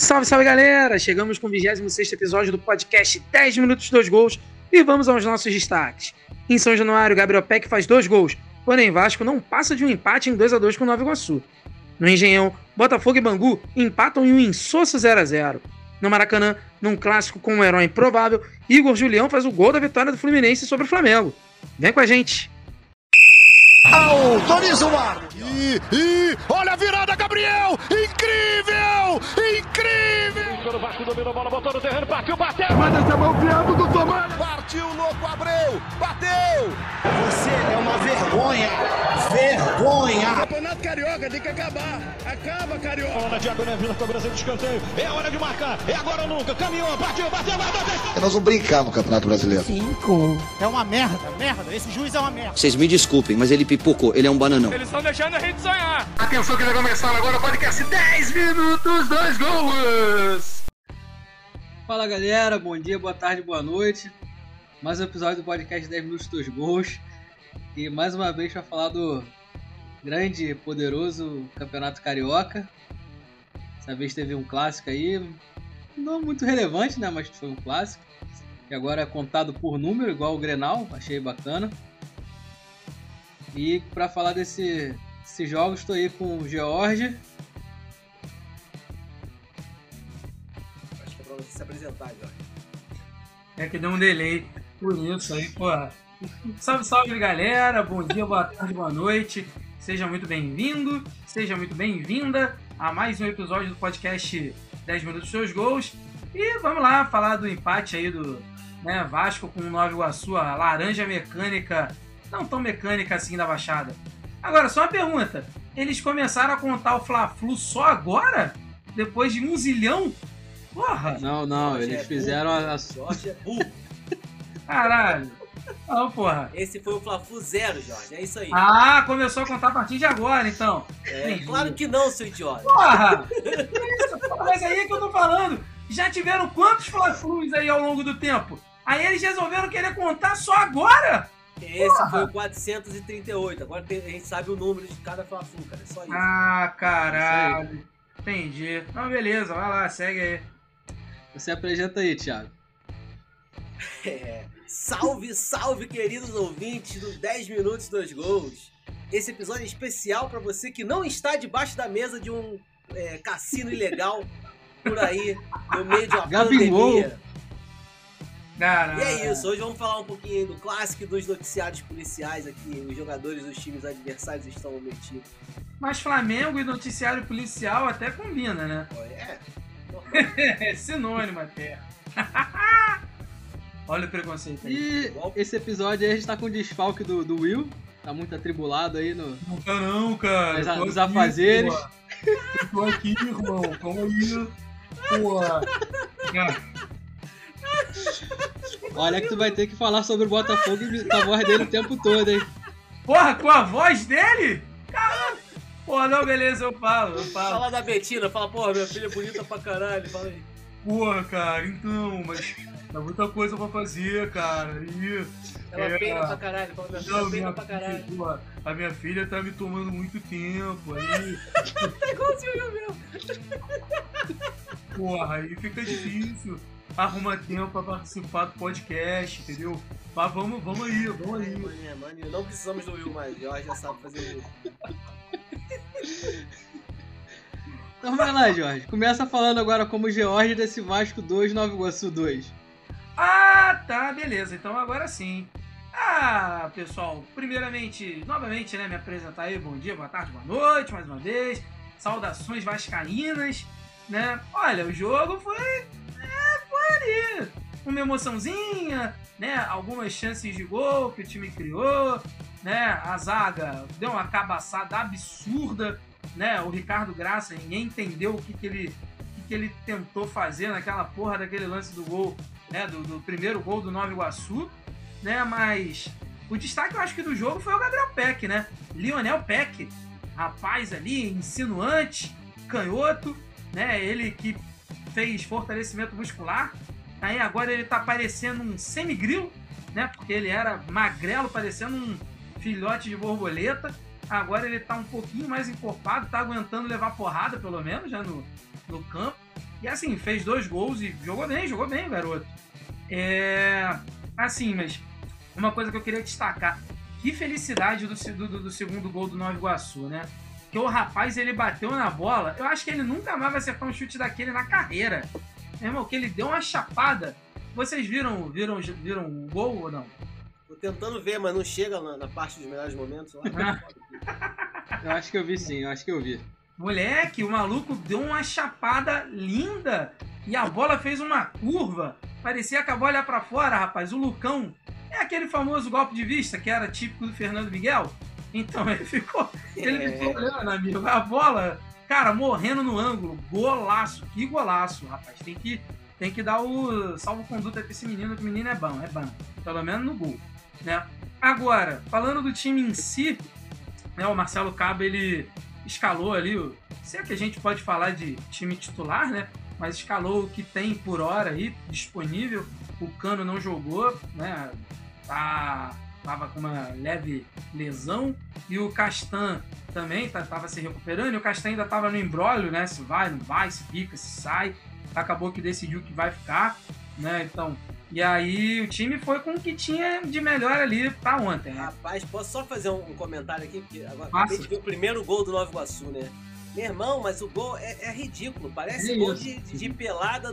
Salve, salve galera! Chegamos com o 26º episódio do podcast 10 Minutos 2 Gols e vamos aos nossos destaques. Em São Januário, Gabriel Peck faz 2 gols, porém Vasco não passa de um empate em 2x2 com Nova Iguaçu. No Engenhão, Botafogo e Bangu empatam em um insosso 0x0. No Maracanã, num clássico com um herói improvável, Igor Julião faz o gol da vitória do Fluminense sobre o Flamengo. Vem com a gente! Autoriza o árbitro! Olha a virada, Gabriel! Incrível! Incrível! O Vasco dominou a bola, botou no terreno, bateu! Vai descer a mão, do Tomás! Partiu, louco, Abreu! Bateu! Você é uma vergonha! Vergonha! O Campeonato Carioca tem que acabar! Acaba, Carioca! Bola na diagonal, vindo a cobrança de escanteio. É hora de marcar! É agora ou nunca! Caminhou, bateu! Nós vamos brincar no Campeonato Brasileiro. 5. É uma merda! Esse juiz é uma merda! Vocês me desculpem, mas ele pipocou, ele é um bananão. Eles estão deixando a gente sonhar. Atenção que vai começar agora o podcast 10 Minutos, 2 Gols. Fala galera, bom dia, boa tarde, boa noite. Mais um episódio do podcast 10 Minutos, 2 Gols. E mais uma vez para falar do grande, poderoso Campeonato Carioca. Dessa vez teve um clássico aí, não muito relevante, né? Mas foi um clássico. E agora é contado por número, igual o Grenal, achei bacana. E para falar desses jogos, estou aí com o George. Acho que é para você se apresentar, George. É que deu um delay por isso aí, porra. Salve, salve, galera. Bom dia, boa tarde, boa noite. Seja muito bem-vindo, seja muito bem-vinda a mais um episódio do podcast 10 Minutos Seus Gols. E vamos lá falar do empate aí do Vasco com o Nova Iguaçu, a laranja mecânica... Não tão mecânica assim da Baixada. Agora, só uma pergunta. Eles começaram a contar o Fla-Flu só agora? Depois de um zilhão? Porra! Não, eles fizeram a sorte. Caralho. Não, porra. Esse foi o Fla-Flu 0, Jorge. É isso aí. Ah, começou a contar a partir de agora, então. É, claro que não, seu idiota. Porra! Isso, porra, mas aí é que eu tô falando. Já tiveram quantos Fla-Flus aí ao longo do tempo? Aí eles resolveram querer contar só agora? Esse foi o 438, agora a gente sabe o número de cada Fla-Flu, cara, é só isso. Ah, caralho, entendi. Então beleza, vai lá, segue aí. Você apresenta aí, Thiago. Salve, salve, queridos ouvintes do 10 Minutos 2 Gols. Esse episódio é especial pra você que não está debaixo da mesa de um cassino ilegal por aí, no meio de uma pandemia. Caramba. E é isso, hoje vamos falar um pouquinho do clássico e dos noticiários policiais aqui, os jogadores dos times adversários estão omitidos. Mas Flamengo e noticiário policial até combina, né? É sinônimo até. Olha o preconceito aí. E esse episódio aí a gente tá com o desfalque do Will, tá muito atribulado aí no... Não, cara. Nos afazeres. Eu tô aqui, irmão, calma aí. Porra. Olha que tu vai ter que falar sobre o Botafogo e com a voz dele o tempo todo, hein? Porra, com a voz dele? Caramba! Porra, não, beleza, eu falo. Fala da Betina, fala, porra, minha filha é bonita pra caralho, fala aí. Porra, cara, então, mas dá muita coisa pra fazer, cara. E, ela peina pra caralho, fala, minha filha peina pra caralho. Porra, a minha filha tá me tomando muito tempo, aí... Tá igualzinho o meu. Porra, aí fica difícil. Arruma tempo pra participar do podcast, entendeu? Mas vamos aí. Maninho, não precisamos do Will mais, Jorge já sabe fazer isso. Então vai lá, Jorge. Começa falando agora como Jorge desse Vasco 2, Nova Iguaçu 2. Ah, tá, beleza. Então agora sim. Ah, pessoal, primeiramente, novamente, me apresentar aí. Bom dia, boa tarde, boa noite, mais uma vez. Saudações vascaínas, Olha, o jogo foi... ali, uma emoçãozinha, algumas chances de gol que o time criou, a zaga deu uma cabaçada absurda, o Ricardo Graça, ninguém entendeu o que ele tentou fazer naquela porra daquele lance do gol, do primeiro gol do Nova Iguaçu, mas o destaque eu acho que do jogo foi o Gabriel Peck, Lionel Peck, rapaz ali, insinuante, canhoto, ele que fez fortalecimento muscular, aí agora ele tá parecendo um semigrilo, porque ele era magrelo, parecendo um filhote de borboleta, agora ele tá um pouquinho mais encorpado, tá aguentando levar porrada pelo menos, já no campo, E assim, fez 2 gols e jogou bem o garoto. Assim, mas uma coisa que eu queria destacar, que felicidade do segundo gol do Nova Iguaçu, né? Que o rapaz, ele bateu na bola, eu acho que ele nunca mais vai acertar um chute daquele na carreira. Meu irmão, que ele deu uma chapada. Vocês viram o gol ou não? Tô tentando ver, mas não chega na parte dos melhores momentos lá. Eu acho que eu vi sim, Moleque, o maluco deu uma chapada linda e a bola fez uma curva. Parecia que a bola ia pra fora, rapaz. O Lucão é aquele famoso golpe de vista que era típico do Fernando Miguel. Então ele ficou olhando, amigo. A bola, cara, morrendo no ângulo. Golaço, que golaço, rapaz. Tem que dar o salvo-conduta pra esse menino, que o menino é bom. Pelo menos no gol, né? Agora, falando do time em si, né, o Marcelo Cabo, ele escalou ali, sei que a gente pode falar de time titular, né? Mas escalou o que tem por hora aí, disponível. O Cano não jogou, né? Tava com uma leve lesão. E o Castan também tava se recuperando. E o Castan ainda tava no imbróglio, né? Se vai, não vai, se fica, se sai. Acabou que decidiu que vai ficar, né? Então, e aí o time foi com o que tinha de melhor ali pra ontem, né? Rapaz, posso só fazer um comentário aqui? Porque agora acabei de ver o primeiro gol do Nova Iguaçu, né? Meu irmão, mas o gol é ridículo. Parece gol de pelada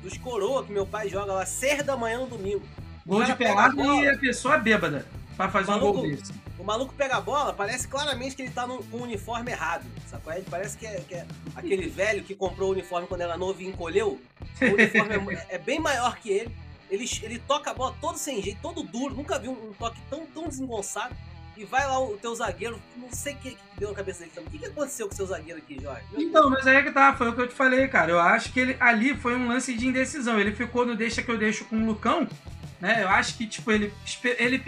dos coroa que meu pai joga lá 6 da manhã no domingo. Gol de pelada e a pessoa é bêbada pra fazer um gol desse. O maluco pega a bola, parece claramente que ele tá num uniforme errado, sacou? Parece que é aquele velho que comprou o uniforme quando era novo e encolheu. O uniforme é bem maior que ele. Ele toca a bola todo sem jeito, todo duro. Nunca vi um toque tão desengonçado. E vai lá o teu zagueiro, não sei o que deu na cabeça dele também. O que aconteceu com o seu zagueiro aqui, Jorge? Então, mas aí é que tá, foi o que eu te falei, cara. Eu acho que ele ali foi um lance de indecisão. Ele ficou no deixa que eu deixo com o Lucão, né? Eu acho que tipo, ele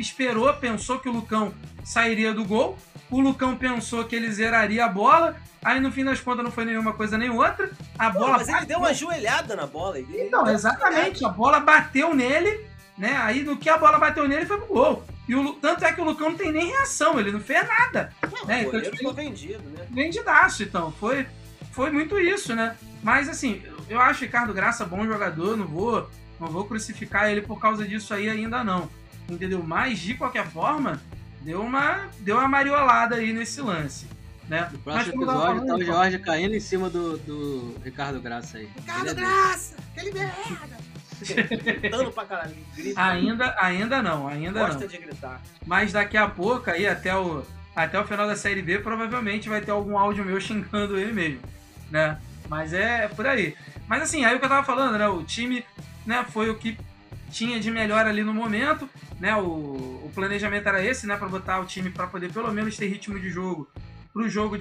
esperou, pensou que o Lucão sairia do gol. O Lucão pensou que ele zeraria a bola. Aí no fim das contas não foi nenhuma coisa nem outra. A bola mas bateu. Ele deu uma ajoelhada na bola. Então, exatamente. A bola bateu nele, né? Aí no que a bola bateu nele foi pro gol. E tanto é que o Lucão não tem nem reação, ele não fez nada. Não, né? Então, ele ficou vendido, né? Vendidaço, então. Foi muito isso, né? Mas assim, eu acho o Ricardo Graça bom jogador, não vou crucificar ele por causa disso aí ainda não. Entendeu? Mas, de qualquer forma, deu uma mariolada aí nesse lance, né? No próximo episódio tá o Jorge caindo em cima do Ricardo Graça aí. Ricardo Graça! Aquele merda! Gritando pra caralho. Grita. Ainda não. Gosta de gritar. Mas daqui a pouco, aí até o final da Série B, provavelmente vai ter algum áudio meu xingando ele mesmo, né? Mas é por aí. Mas assim, aí o que eu tava falando, né? O time, né, foi o que tinha de melhor ali no momento, né? O planejamento era esse, né? Pra botar o time pra poder pelo menos ter ritmo de jogo pro jogo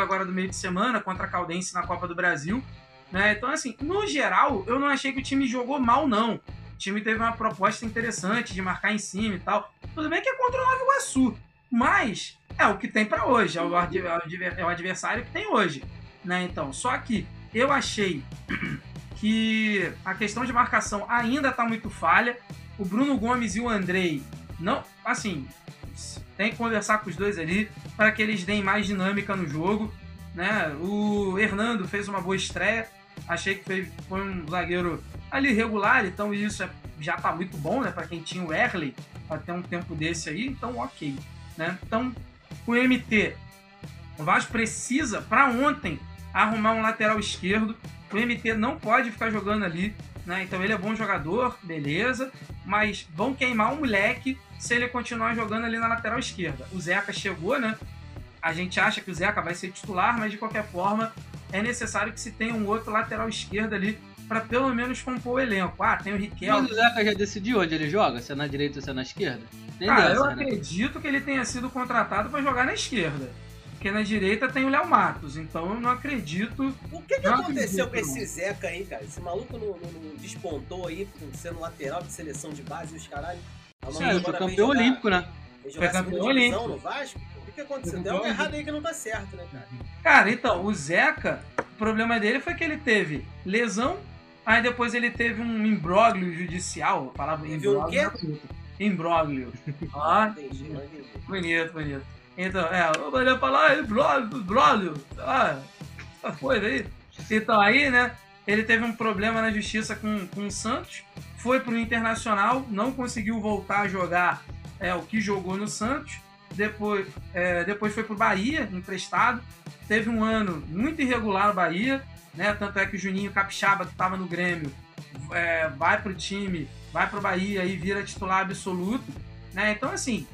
agora do meio de semana contra a Caldense na Copa do Brasil. Né? Então, assim, no geral, eu não achei que o time jogou mal, não. O time teve uma proposta interessante de marcar em cima e tal. Tudo bem que é contra o Nova Iguaçu, mas é o que tem pra hoje, é o adversário que tem hoje, né? Então, só que eu achei que a questão de marcação ainda tá muito falha. O Bruno Gomes e o André, não, assim, tem que conversar com os dois ali para que eles deem mais dinâmica no jogo, né? O Hernando fez uma boa estreia. Achei que foi um zagueiro ali regular, então isso já tá muito bom, né? Para quem tinha o Varley até um tempo desse aí, então ok, né? Então o MT, o Vasco precisa para ontem arrumar um lateral esquerdo. O MT não pode ficar jogando ali, né? Então ele é bom jogador, beleza, mas vão queimar o moleque se ele continuar jogando ali na lateral esquerda. O Zeca chegou, né? A gente acha que o Zeca vai ser titular, mas de qualquer forma é necessário que se tenha um outro lateral esquerdo ali para pelo menos compor o elenco. Ah, tem o Riquelme. Mas o Zeca já decidiu onde ele joga? Se é na direita ou se é na esquerda? Eu acredito que ele tenha sido contratado para jogar na esquerda. Porque na direita tem o Léo Matos, então eu não acredito. O que aconteceu com esse Zeca aí, cara? Esse maluco não despontou aí sendo lateral de seleção de base e os caralho? Ele foi campeão olímpico, né? Foi campeão olímpico no Vasco? O que aconteceu? Deu uma errada aí que não tá certo, né, cara? Cara, então, o Zeca, o problema dele foi que ele teve lesão, aí depois ele teve um imbróglio judicial. A palavra imbróglio. O quê? Imbróglio. Ah, entendi, bonito. Então, eu olhei pra lá, imbróglio. Ah, coisa aí. Então, aí, né, Ele teve um problema na justiça com o Santos, foi para o Internacional, não conseguiu voltar a jogar o que jogou no Santos, depois foi para o Bahia, emprestado, teve um ano muito irregular no Bahia, né? Tanto é que o Juninho Capixaba, que estava no Grêmio, vai para o time, vai para o Bahia e vira titular absoluto, né? Então, assim,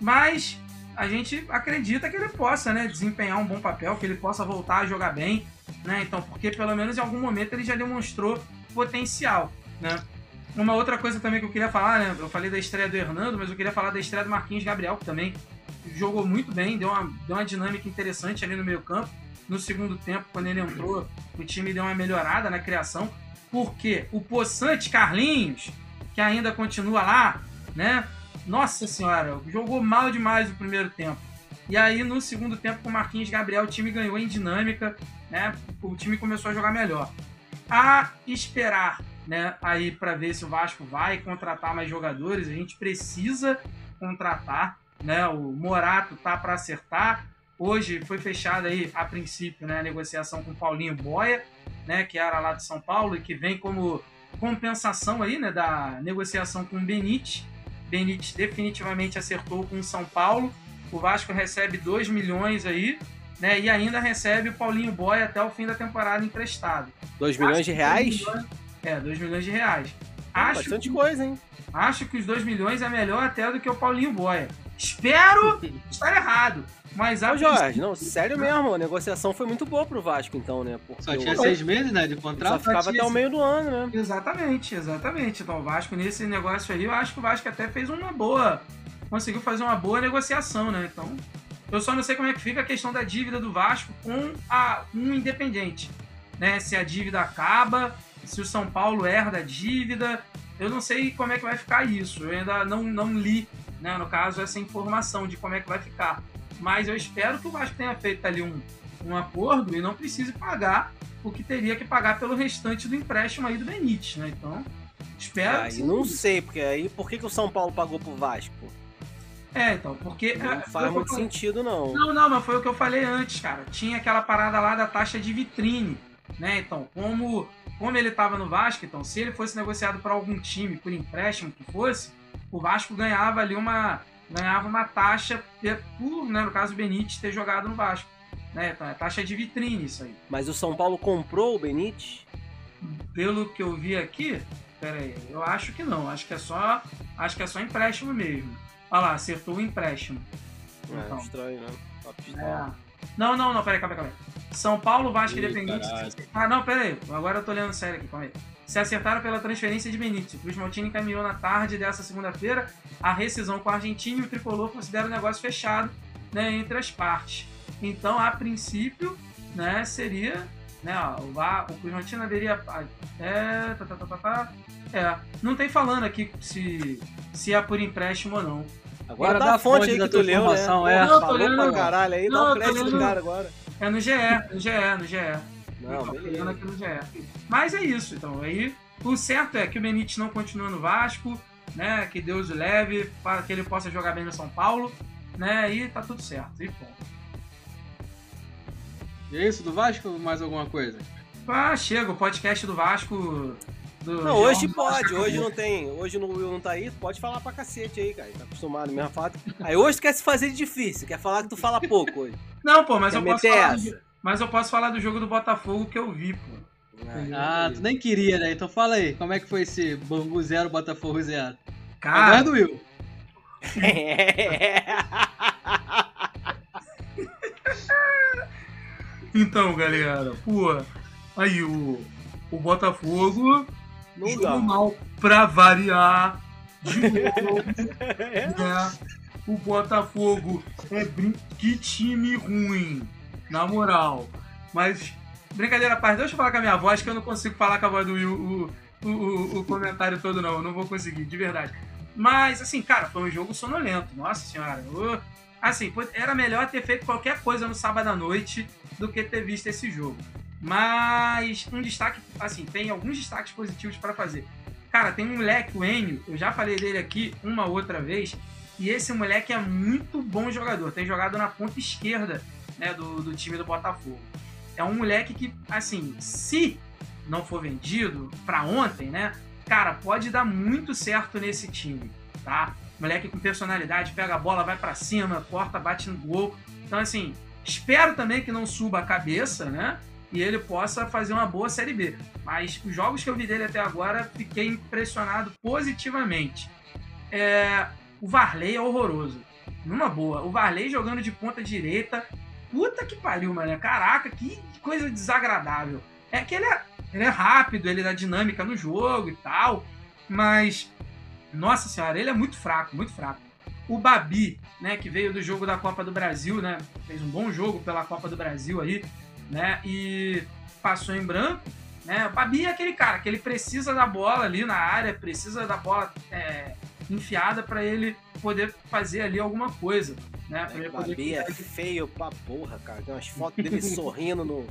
mas a gente acredita que ele possa, né, desempenhar um bom papel, que ele possa voltar a jogar bem, né? Então, porque pelo menos em algum momento ele já demonstrou potencial, né? Uma outra coisa também que eu queria falar, né? Eu falei da estreia do Hernando, mas eu queria falar da estreia do Marquinhos Gabriel, que também jogou muito bem, deu uma dinâmica interessante ali no meio campo. No segundo tempo, quando ele entrou, o time deu uma melhorada na criação, porque o possante Carlinhos, que ainda continua lá, né? Nossa senhora, jogou mal demais o primeiro tempo. E aí, no segundo tempo, com o Marquinhos Gabriel, o time ganhou em dinâmica, né? O time começou a jogar melhor. A esperar, né, aí para ver se o Vasco vai contratar mais jogadores. A gente precisa contratar, né? O Morato tá para acertar. Hoje foi fechada aí, a princípio, né, a negociação com o Paulinho Boia, né, que era lá de São Paulo e que vem como compensação aí, né, da negociação com o Benítez. Benítez definitivamente acertou com o São Paulo. O Vasco recebe 2 milhões aí, né? E ainda recebe o Paulinho Boia até o fim da temporada emprestado. 2 milhões de reais? 2 milhões de reais. Acho bastante coisa, hein? Acho que os 2 milhões é melhor até do que o Paulinho Boia. Espero estar errado. Mas a Jorge, não, sério mesmo, a negociação foi muito boa pro Vasco, então, né? Porque só tinha 6 meses, né, de contrato. Só ficava até o meio do ano, né? Exatamente. Então, o Vasco, nesse negócio aí, eu acho que o Vasco até fez uma boa... Conseguiu fazer uma boa negociação, né? Então, eu só não sei como é que fica a questão da dívida do Vasco com um Independente, né? Se a dívida acaba, se o São Paulo herda a dívida, eu não sei como é que vai ficar isso. Eu ainda não li, né, no caso, essa informação de como é que vai ficar. Mas eu espero que o Vasco tenha feito ali um acordo e não precise pagar o que teria que pagar pelo restante do empréstimo aí do Benítez, né? Então, espero... Aí não sei, porque aí por que o São Paulo pagou pro Vasco? Então, porque... Não faz muito sentido, não. Não, mas foi o que eu falei antes, cara. Tinha aquela parada lá da taxa de vitrine, né? Então, como ele tava no Vasco, então, se ele fosse negociado para algum time, por empréstimo que fosse, o Vasco ganhava ali uma taxa por, né, no caso, o Benítez ter jogado no Vasco, né? Então, é taxa de vitrine isso aí. Mas o São Paulo comprou o Benítez? Pelo que eu vi aqui, peraí, eu acho que não. Acho que é só empréstimo mesmo. Olha lá, acertou o empréstimo. Então, estranho, né? Não, peraí. São Paulo, Vasco e Independente. Peraí. Agora eu tô lendo sério aqui, calma aí. Se acertaram pela transferência de Benítez. O Cruz Maltini encaminhou na tarde dessa segunda-feira a rescisão com o argentino e o Tricolor considera o negócio fechado, né, entre as partes. Então, a princípio, né, seria, né, o Cruz Maltini haveria... Não tem falando aqui se é por empréstimo ou não. Agora dá a fonte aí que tu leu, né? Falou pra caralho aí, dá um crédito no cara agora. É no GE. Não, beleza. Aqui no GE. Mas é isso, então. Aí, o certo é que o Benítez não continua no Vasco, né? Que Deus o leve, para que ele possa jogar bem no São Paulo, né? E tá tudo certo. E ponto. E é isso do Vasco, mais alguma coisa? Chega o podcast do Vasco... Não, hoje pode, hoje não tem. Hoje o Will não tá aí, pode falar pra cacete aí, cara. Tá acostumado mesmo a falar. Aí hoje tu quer se fazer de difícil, quer falar que tu fala pouco hoje. Não, pô, mas eu posso falar do jogo do Botafogo que eu vi, pô. Tu nem queria, né? Então fala aí, como é que foi esse Bangu 0, Botafogo 0? Cara, é do Will. Então, galera, pô, aí o Botafogo... Jogou mal, pra variar, de novo, né? O Botafogo é que time ruim, na moral. Mas, brincadeira à parte, deixa eu falar com a minha voz, que eu não consigo falar com a voz do Will o comentário todo, não. Eu não vou conseguir, de verdade. Mas, assim, cara, foi um jogo sonolento. Nossa senhora. Assim, era melhor ter feito qualquer coisa no sábado à noite do que ter visto esse jogo. Mas um destaque, assim, tem alguns destaques positivos para fazer. Cara, tem um moleque, o Enio, eu já falei dele aqui uma outra vez, e esse moleque é muito bom jogador, tem jogado na ponta esquerda, né, do time do Botafogo. É um moleque que, assim, se não for vendido, para ontem, né? Cara, pode dar muito certo nesse time, tá? Moleque com personalidade, pega a bola, vai para cima, corta, bate no gol. Então, assim, espero também que não suba a cabeça, né? E ele possa fazer uma boa Série B. Mas os jogos que eu vi dele até agora, fiquei impressionado positivamente. O Varley é horroroso. Numa boa. O Varley jogando de ponta direita. Puta que pariu, mano. Caraca, que coisa desagradável. É que ele é rápido, ele dá dinâmica no jogo e tal. Mas, nossa senhora, ele é muito fraco, muito fraco. O Babi, né, que veio do jogo da Copa do Brasil, né? Fez um bom jogo pela Copa do Brasil aí, né? E passou em branco, né? O Babi é aquele cara que ele precisa da bola ali na área, precisa da bola enfiada para ele poder fazer ali alguma coisa, né? Pra ele o Babi poder... é feio pra porra, cara. Tem umas fotos dele sorrindo no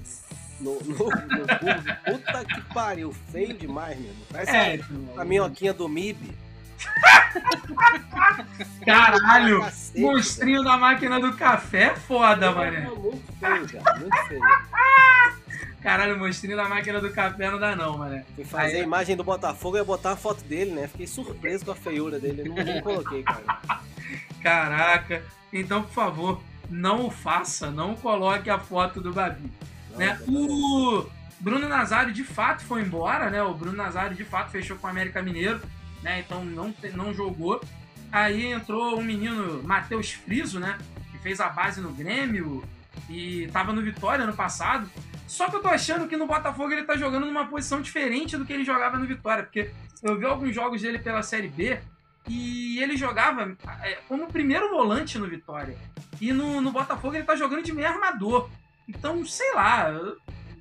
puta que pariu, feio demais, meu irmão. Parece a minhoquinha do MIB. Caralho, cacete, monstrinho cara. Da máquina do café é foda, mané. Muito feio, cara, muito feio. Caralho, monstrinho da máquina do café não dá não, mané. Fui fazer a imagem do Botafogo e botar a foto dele, né? Fiquei surpreso com a feiura dele, eu não coloquei, cara. Caraca, então por favor, não o faça, não coloque a foto do Babi, né? O Bruno Nazário de fato foi embora, né? O Bruno Nazário de fato fechou com o América Mineiro, né? Então não jogou. Aí entrou um menino, Matheus Friso, né? Que fez a base no Grêmio e tava no Vitória ano passado. Só que eu tô achando que no Botafogo ele tá jogando numa posição diferente do que ele jogava no Vitória, porque eu vi alguns jogos dele pela Série B e ele jogava como primeiro volante no Vitória. E no Botafogo ele tá jogando de meio armador. Então, sei lá.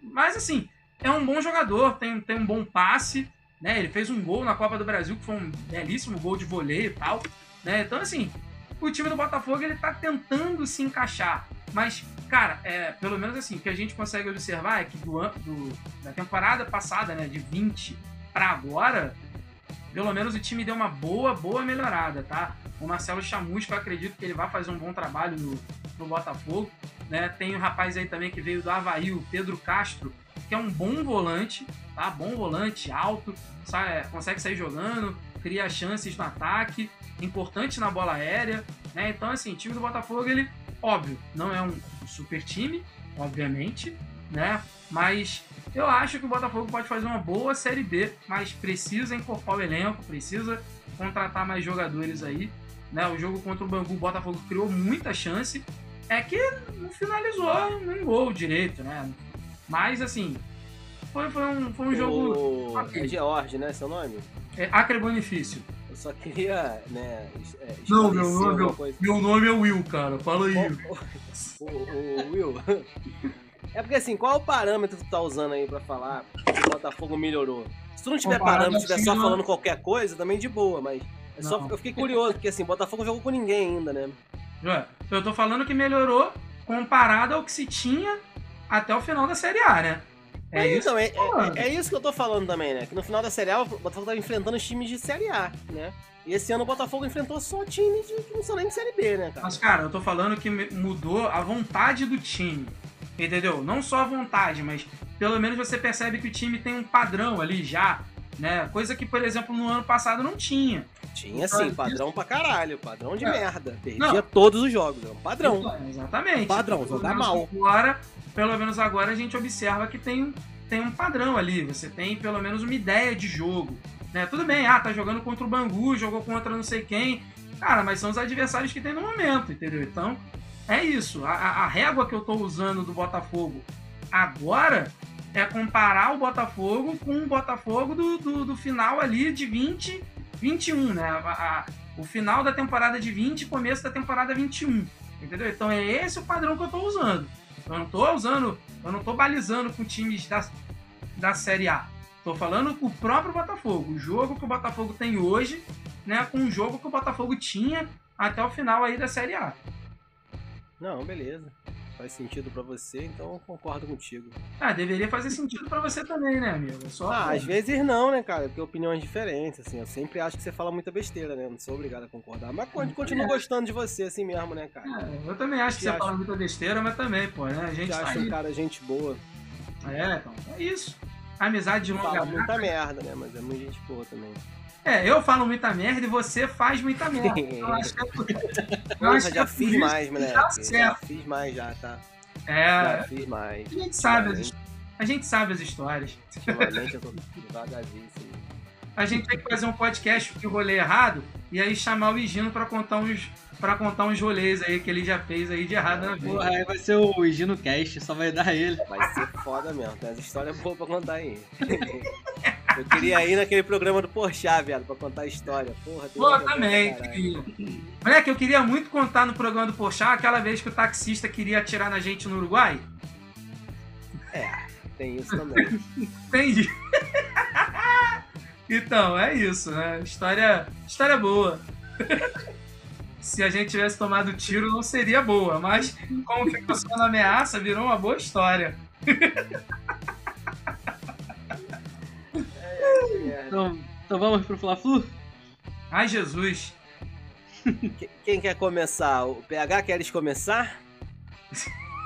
Mas assim, é um bom jogador, tem um bom passe. Né, ele fez um gol na Copa do Brasil, que foi um belíssimo gol de voleio e tal, né? Então, assim, o time do Botafogo ele tá tentando se encaixar. Mas, cara, pelo menos assim, o que a gente consegue observar é que da temporada passada, né, de 20 para agora, pelo menos o time deu uma boa melhorada, tá? O Marcelo Chamusco, eu acredito que ele vai fazer um bom trabalho no Botafogo, né? Tem um rapaz aí também que veio do Avaí, o Pedro Castro, que é um bom volante, tá? Bom volante, alto, consegue sair jogando, cria chances no ataque, importante na bola aérea, né? Então, assim, o time do Botafogo, ele, óbvio, não é um super time, obviamente, né? Mas eu acho que o Botafogo pode fazer uma boa Série B, mas precisa encorpar o elenco, precisa contratar mais jogadores aí, né? O jogo contra o Bangu, o Botafogo criou muita chance, é que não finalizou num gol direito, né? Mas, assim, foi um jogo... É George, né, seu nome? É Acre Bonifício. Eu só queria, né... Não, meu nome é Will, cara. Fala aí. O Will. É porque, assim, qual é o parâmetro que tu tá usando aí pra falar que o Botafogo melhorou? Se tu não tiver parâmetro, estiver só falando qualquer coisa, também de boa, mas... Eu fiquei curioso, porque, assim, o Botafogo jogou com ninguém ainda, né? Eu tô falando que melhorou comparado ao que se tinha... até o final da Série A, né? É isso que eu tô falando também, né? Que no final da Série A o Botafogo tava enfrentando os times de Série A, né? E esse ano o Botafogo enfrentou só times que não são nem de Série B, né, cara? Mas, cara, eu tô falando que mudou a vontade do time, entendeu? Não só a vontade, mas pelo menos você percebe que o time tem um padrão ali já, né? Coisa que, por exemplo, no ano passado não tinha. Tinha sim, padrão pra caralho, padrão de merda. Perdia todos os jogos, é um padrão. Exatamente. Padrão, jogar mal. Agora, pelo menos agora a gente observa que tem um padrão ali, você tem pelo menos uma ideia de jogo, né? Tudo bem, tá jogando contra o Bangu, jogou contra não sei quem, cara, mas são os adversários que tem no momento, entendeu? Então, é isso, a régua que eu tô usando do Botafogo agora é comparar o Botafogo com o Botafogo do final ali de 2021, né? O final da temporada de 20 e começo da temporada 21, entendeu? Então é esse o padrão que eu tô usando. Eu não tô balizando com times da Série A. Tô falando com o próprio Botafogo. O jogo que o Botafogo tem hoje, né? Com o jogo que o Botafogo tinha até o final aí da Série A. Não, beleza. Faz sentido pra você, então eu concordo contigo. Deveria fazer sentido pra você também, né, amigo? Às vezes não, né, cara? Porque opiniões diferentes, assim. Eu sempre acho que você fala muita besteira, né? Não sou obrigado a concordar. Mas continuo gostando de você, assim mesmo, né, cara? Eu também acho que você fala muita besteira, mas também, pô, né? A gente acha um cara gente boa. Então, é isso. amizade de longa data. Muita merda, né? Mas é muita gente boa também. É, eu falo muita merda e você faz muita merda. Eu acho que eu já fiz mais, tá? É. Já fiz mais. A gente sabe, as histórias. Ultimamente eu tô devagarzinho. A gente tem que fazer um podcast que rolê errado e aí chamar o Higino pra contar uns rolês aí que ele já fez aí de errado na vida. Porra, aí vai ser o Higino Cast, só vai dar ele. Vai ser foda mesmo, tem as histórias boas pra contar aí. Eu queria ir naquele programa do Porchat, velho, pra contar a história. Porra, tem pô, também. Moleque, eu queria muito contar no programa do Porchat aquela vez que o taxista queria atirar na gente no Uruguai. É, tem isso também. Entendi. Então, é isso, né? História boa. Se a gente tivesse tomado tiro, não seria boa, mas como ficou só na ameaça, virou uma boa história. Então vamos pro Fla-Flu? Ai, Jesus. Quem quer começar? O PH, queres começar?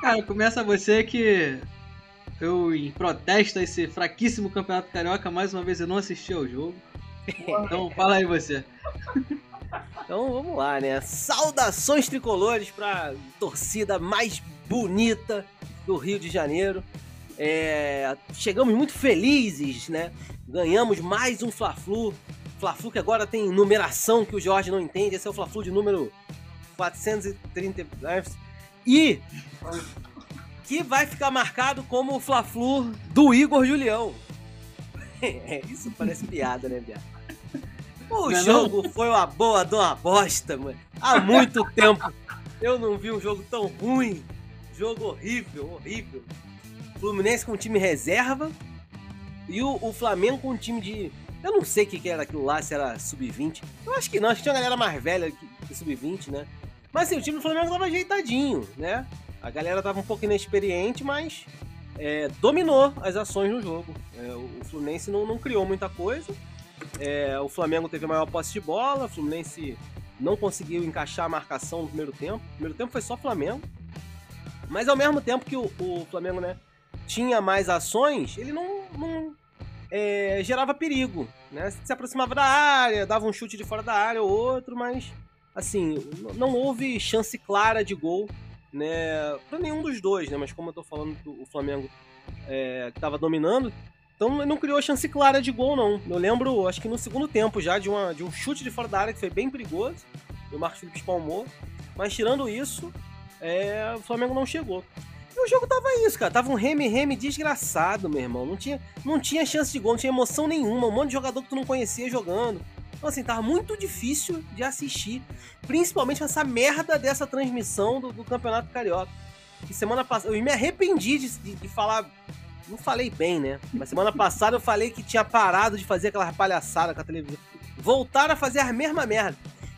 Cara, começa você que... Eu, em protesto a esse fraquíssimo Campeonato Carioca, mais uma vez eu não assisti ao jogo. Então fala aí você. Então vamos lá, né? Saudações tricolores para torcida mais bonita do Rio de Janeiro. Chegamos muito felizes, né? Ganhamos mais um Fla-Flu. Fla-Flu que agora tem numeração que o Jorge não entende. Esse é o Fla-Flu de número 430. E... que vai ficar marcado como o Fla-Flu do Igor Julião. Isso parece piada, né, Bia? O jogo foi uma boa de uma bosta, mano. Há muito tempo eu não vi um jogo tão ruim. Jogo horrível, horrível. Fluminense com um time reserva e o Flamengo com um time de... Eu não sei o que era aquilo lá, se era sub-20. Eu acho que não, acho que tinha uma galera mais velha que sub-20, né? Mas assim, o time do Flamengo tava ajeitadinho, né? A galera tava um pouco inexperiente, mas dominou as ações no jogo. O Fluminense não criou muita coisa. O Flamengo teve a maior posse de bola. O Fluminense não conseguiu encaixar a marcação no primeiro tempo. O primeiro tempo foi só Flamengo. Mas ao mesmo tempo que o Flamengo, né, tinha mais ações, ele não gerava perigo, né? Se aproximava da área, dava um chute de fora da área ou outro, mas assim, não houve chance clara de gol, né, para nenhum dos dois, né? Mas como eu tô falando que o Flamengo estava dominando, então não criou chance clara de gol, não. Eu lembro, acho que no segundo tempo já, de um chute de fora da área que foi bem perigoso, e o Marcos Felipe espalmou, mas tirando isso, o Flamengo não chegou. E o jogo tava isso, cara, tava um reme-reme desgraçado, meu irmão, não tinha chance de gol, não tinha emoção nenhuma, um monte de jogador que tu não conhecia jogando. Então assim, tava muito difícil de assistir, principalmente com essa merda dessa transmissão do Campeonato Carioca. E semana passada, eu me arrependi de falar, não falei bem, né? Mas semana passada eu falei que tinha parado de fazer aquela palhaçada com a televisão. Voltaram a fazer a mesma merda.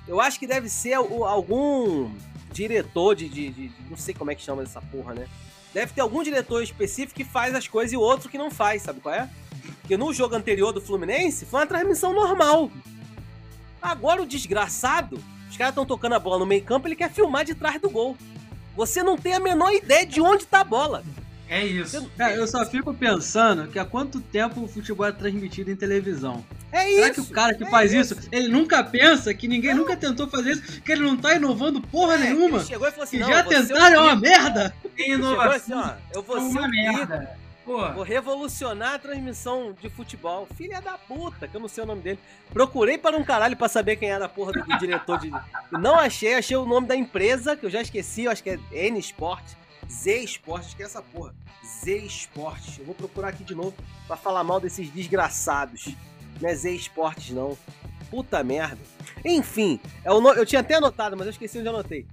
Eu acho que deve ser algum diretor de não sei como é que chama essa porra, né? Deve ter algum diretor específico que faz as coisas e outro que não faz, sabe qual é? Porque no jogo anterior do Fluminense foi uma transmissão normal. Agora o desgraçado, os caras estão tocando a bola no meio-campo, ele quer filmar de trás do gol. Você não tem a menor ideia de onde tá a bola. É isso. Eu só fico pensando que há quanto tempo o futebol é transmitido em televisão. Será isso. Será que o cara que faz isso, ele nunca pensa que ninguém nunca tentou fazer isso, que ele não tá inovando porra nenhuma? Ele chegou e falou assim, que já tentaram, é uma merda. Tem inovação. Assim, eu vou ser uma merda. Porra. Vou revolucionar a transmissão de futebol. Filha da puta, que eu não sei o nome dele. Procurei para um caralho pra saber quem era a porra do diretor de... Não achei o nome da empresa, que eu já esqueci, eu acho que é N Sport, Z Sport, esquece essa porra. Z Sport. Eu vou procurar aqui de novo pra falar mal desses desgraçados. Não é Z Sports, não. Puta merda. Enfim, eu tinha até anotado, mas eu esqueci onde eu anotei.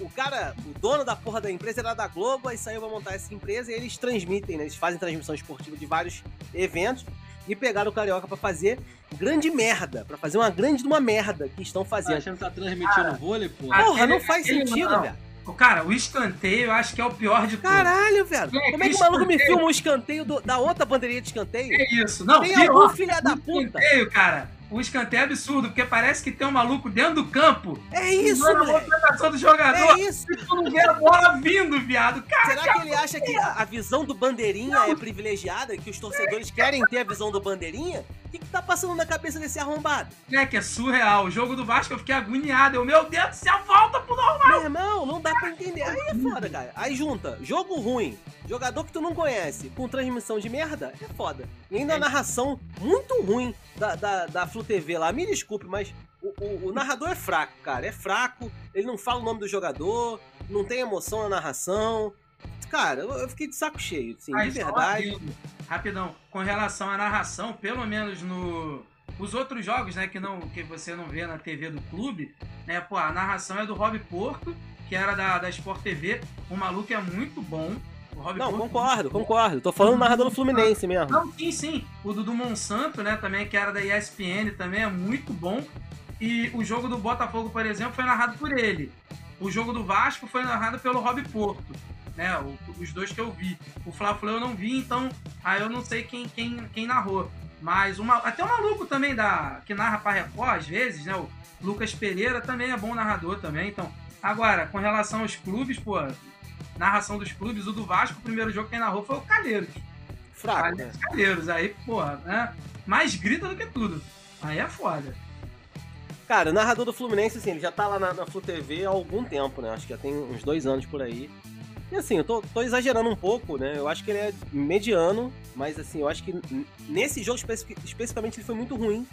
O cara, o dono da porra da empresa era da Globo, aí saiu pra montar essa empresa e eles transmitem, né? Eles fazem transmissão esportiva de vários eventos e pegaram o Carioca pra fazer grande merda, pra fazer uma grande de uma merda que estão fazendo. Achando que tá transmitindo vôlei, porra. Porra, não faz sentido, velho. Cara, o escanteio eu acho que é o pior de tudo. Caralho, velho. Como é que o maluco me filma um escanteio da outra bandeirinha de escanteio? É isso, não. Tem algum filha da puta. Escanteio, cara. O escanteio é absurdo, porque parece que tem um maluco dentro do campo. É isso, mano. A do jogador. É isso. E tu não vê a bola vindo, viado. Cara, será que ele acha que a visão do bandeirinha é privilegiada? Que os torcedores querem ter a visão do bandeirinha? O que tá passando na cabeça desse arrombado? É que é surreal. O jogo do Vasco eu fiquei agoniado. Eu, meu Deus do céu, volta pro normal. Meu irmão, não dá pra entender. Aí é foda, cara. Aí junta jogo ruim, jogador que tu não conhece, com transmissão de merda, é foda. E ainda a narração muito ruim da Flu TV lá. Me desculpe, mas o narrador é fraco, cara. É fraco, ele não fala o nome do jogador, não tem emoção na narração. Cara, eu fiquei de saco cheio, assim, de verdade. Rapidão, com relação à narração, pelo menos no... Os outros jogos, né, que você não vê na TV do clube, né, pô, a narração é do Rob Porto, que era da Sport TV. O maluco é muito bom. Não, concordo. Tô falando narrador do Fluminense mesmo. Não, sim. O do Monsanto, né, também, que era da ESPN, também é muito bom. E o jogo do Botafogo, por exemplo, foi narrado por ele. O jogo do Vasco foi narrado pelo Rob Porto, né, os dois que eu vi. O Fla-Flu eu não vi, então aí eu não sei quem narrou. Mas até o maluco também que narra pra Record, às vezes, né, o Lucas Pereira também é bom narrador também, então. Agora, com relação aos clubes, pô, narração dos clubes, o do Vasco, o primeiro jogo que quem narrou foi o Calheiros. Fraco, Calheiros, né? Calheiros, aí, porra, né? Mais grita do que tudo. Aí é foda. Cara, o narrador do Fluminense, assim, ele já tá lá na Flu TV há algum tempo, né? Acho que já tem uns 2 anos por aí. E assim, eu tô exagerando um pouco, né? Eu acho que ele é mediano, mas assim, eu acho que nesse jogo especificamente ele foi muito ruim.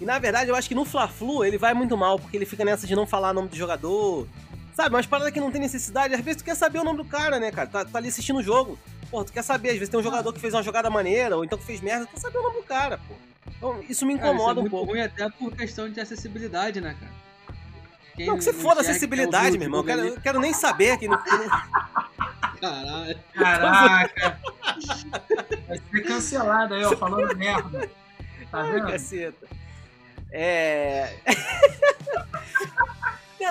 E na verdade, eu acho que no Fla-Flu ele vai muito mal, porque ele fica nessa de não falar o nome do jogador... Sabe, umas paradas que não tem necessidade. Às vezes tu quer saber o nome do cara, né, cara? Tá ali assistindo o jogo. Pô, tu quer saber. Às vezes tem um jogador que fez uma jogada maneira, ou então que fez merda. Tu quer saber o nome do cara, pô. Então, isso me incomoda, cara, isso é um pouco. Ruim até por questão de acessibilidade, né, cara? Quem não, que você foda a acessibilidade, meu irmão. Eu quero nem saber. Caraca. Vai ser cancelado aí, ó, falando merda. Tá vendo? Ai, caceta.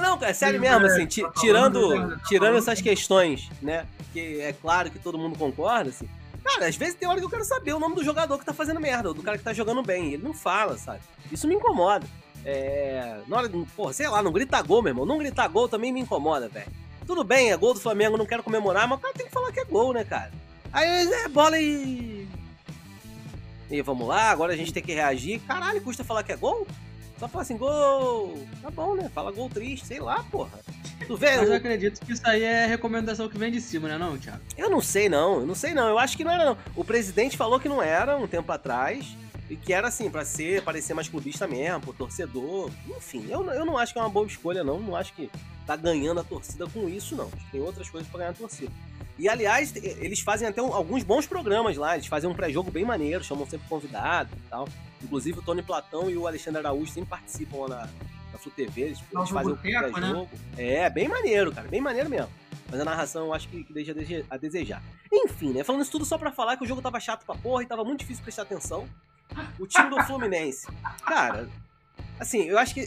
Não, cara, sério mesmo, assim, tirando essas questões, né, que é claro que todo mundo concorda, assim, cara, às vezes tem hora que eu quero saber o nome do jogador que tá fazendo merda, ou do cara que tá jogando bem, ele não fala, sabe, isso me incomoda, na hora, porra, sei lá, não grita gol, meu irmão, não grita gol também me incomoda, velho, tudo bem, é gol do Flamengo, não quero comemorar, mas o cara tem que falar que é gol, né, cara, aí é bola e vamos lá, agora a gente tem que reagir, caralho, custa falar que é gol? Só fala assim, gol, tá bom, né? Fala gol triste, sei lá, porra. Tu vê? Mas eu acredito que isso aí é recomendação que vem de cima, né não, Thiago? Eu não sei não, eu acho que não era não. O presidente falou que não era um tempo atrás, e que era assim, pra parecer mais clubista mesmo, torcedor, enfim. Eu não acho que é uma boa escolha não acho que tá ganhando a torcida com isso não. Tem outras coisas pra ganhar a torcida. E aliás, eles fazem até alguns bons programas lá, eles fazem um pré-jogo bem maneiro, chamam sempre convidado e tal. Inclusive o Tony Platão e o Alexandre Araújo sempre participam lá na Flu TV, eles fazem o pré-jogo. Né? É, bem maneiro, cara, bem maneiro mesmo. Mas a narração eu acho que deixa a desejar. Enfim, né, falando isso tudo só pra falar que o jogo tava chato pra porra e tava muito difícil prestar atenção. O time do Fluminense, cara, assim, eu acho que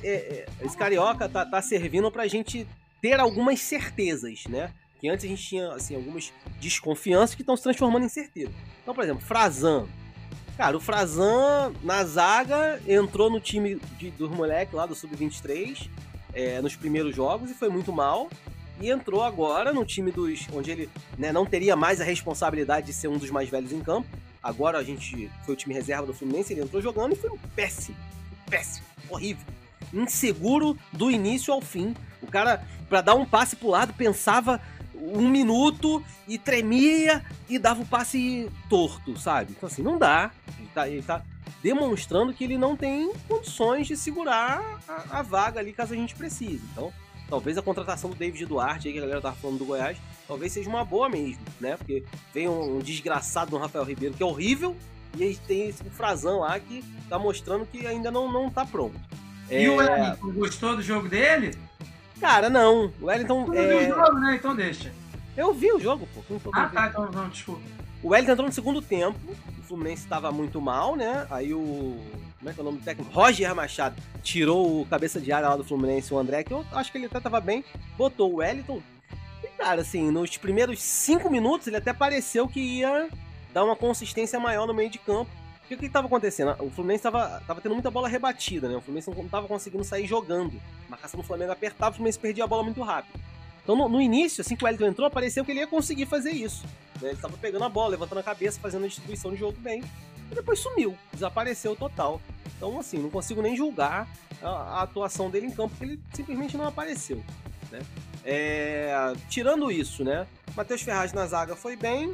esse Carioca tá servindo pra gente ter algumas certezas, né? Que antes a gente tinha, assim, algumas desconfianças que estão se transformando em certeza. Então, por exemplo, Frazan. Cara, o Frazan, na zaga, entrou no time dos moleques lá do Sub-23, nos primeiros jogos, e foi muito mal. E entrou agora no time onde ele, né, não teria mais a responsabilidade de ser um dos mais velhos em campo. Agora a gente foi o time reserva do Fluminense, ele entrou jogando e foi um péssimo, horrível. Inseguro do início ao fim. O cara, pra dar um passe pro lado, pensava... 1 minuto e tremia e dava o passe torto, sabe? Então assim, não dá. Ele tá demonstrando que ele não tem condições de segurar a vaga ali caso a gente precise. Então, talvez a contratação do David Duarte, aí que a galera tava falando do Goiás, talvez seja uma boa mesmo, né? Porque vem um desgraçado do Rafael Ribeiro que é horrível e aí tem esse Frazan lá que tá mostrando que ainda não tá pronto. E o Wellington, gostou do jogo dele? Cara, não. O Wellington... Tu não viu o jogo, né? Então deixa. Eu vi o jogo, pô. Tá. Então não, desculpa. O Wellington entrou no segundo tempo. O Fluminense tava muito mal, né? Aí o... Como é que é o nome do técnico? Roger Machado tirou o cabeça de área lá do Fluminense, o André, que eu acho que ele até tava bem. Botou o Wellington. E, cara, assim, nos primeiros 5 minutos ele até pareceu que ia dar uma consistência maior no meio de campo. Porque o que estava acontecendo? O Fluminense estava tendo muita bola rebatida, né? O Fluminense não estava conseguindo sair jogando. A marcação do Flamengo apertava, o Fluminense perdia a bola muito rápido. Então, no início, assim que o Wellington entrou, pareceu que ele ia conseguir fazer isso. Né? Ele estava pegando a bola, levantando a cabeça, fazendo a distribuição de jogo bem. E depois sumiu, desapareceu total. Então, assim, não consigo nem julgar a atuação dele em campo, porque ele simplesmente não apareceu, né? Tirando isso, né? Matheus Ferraz na zaga foi bem.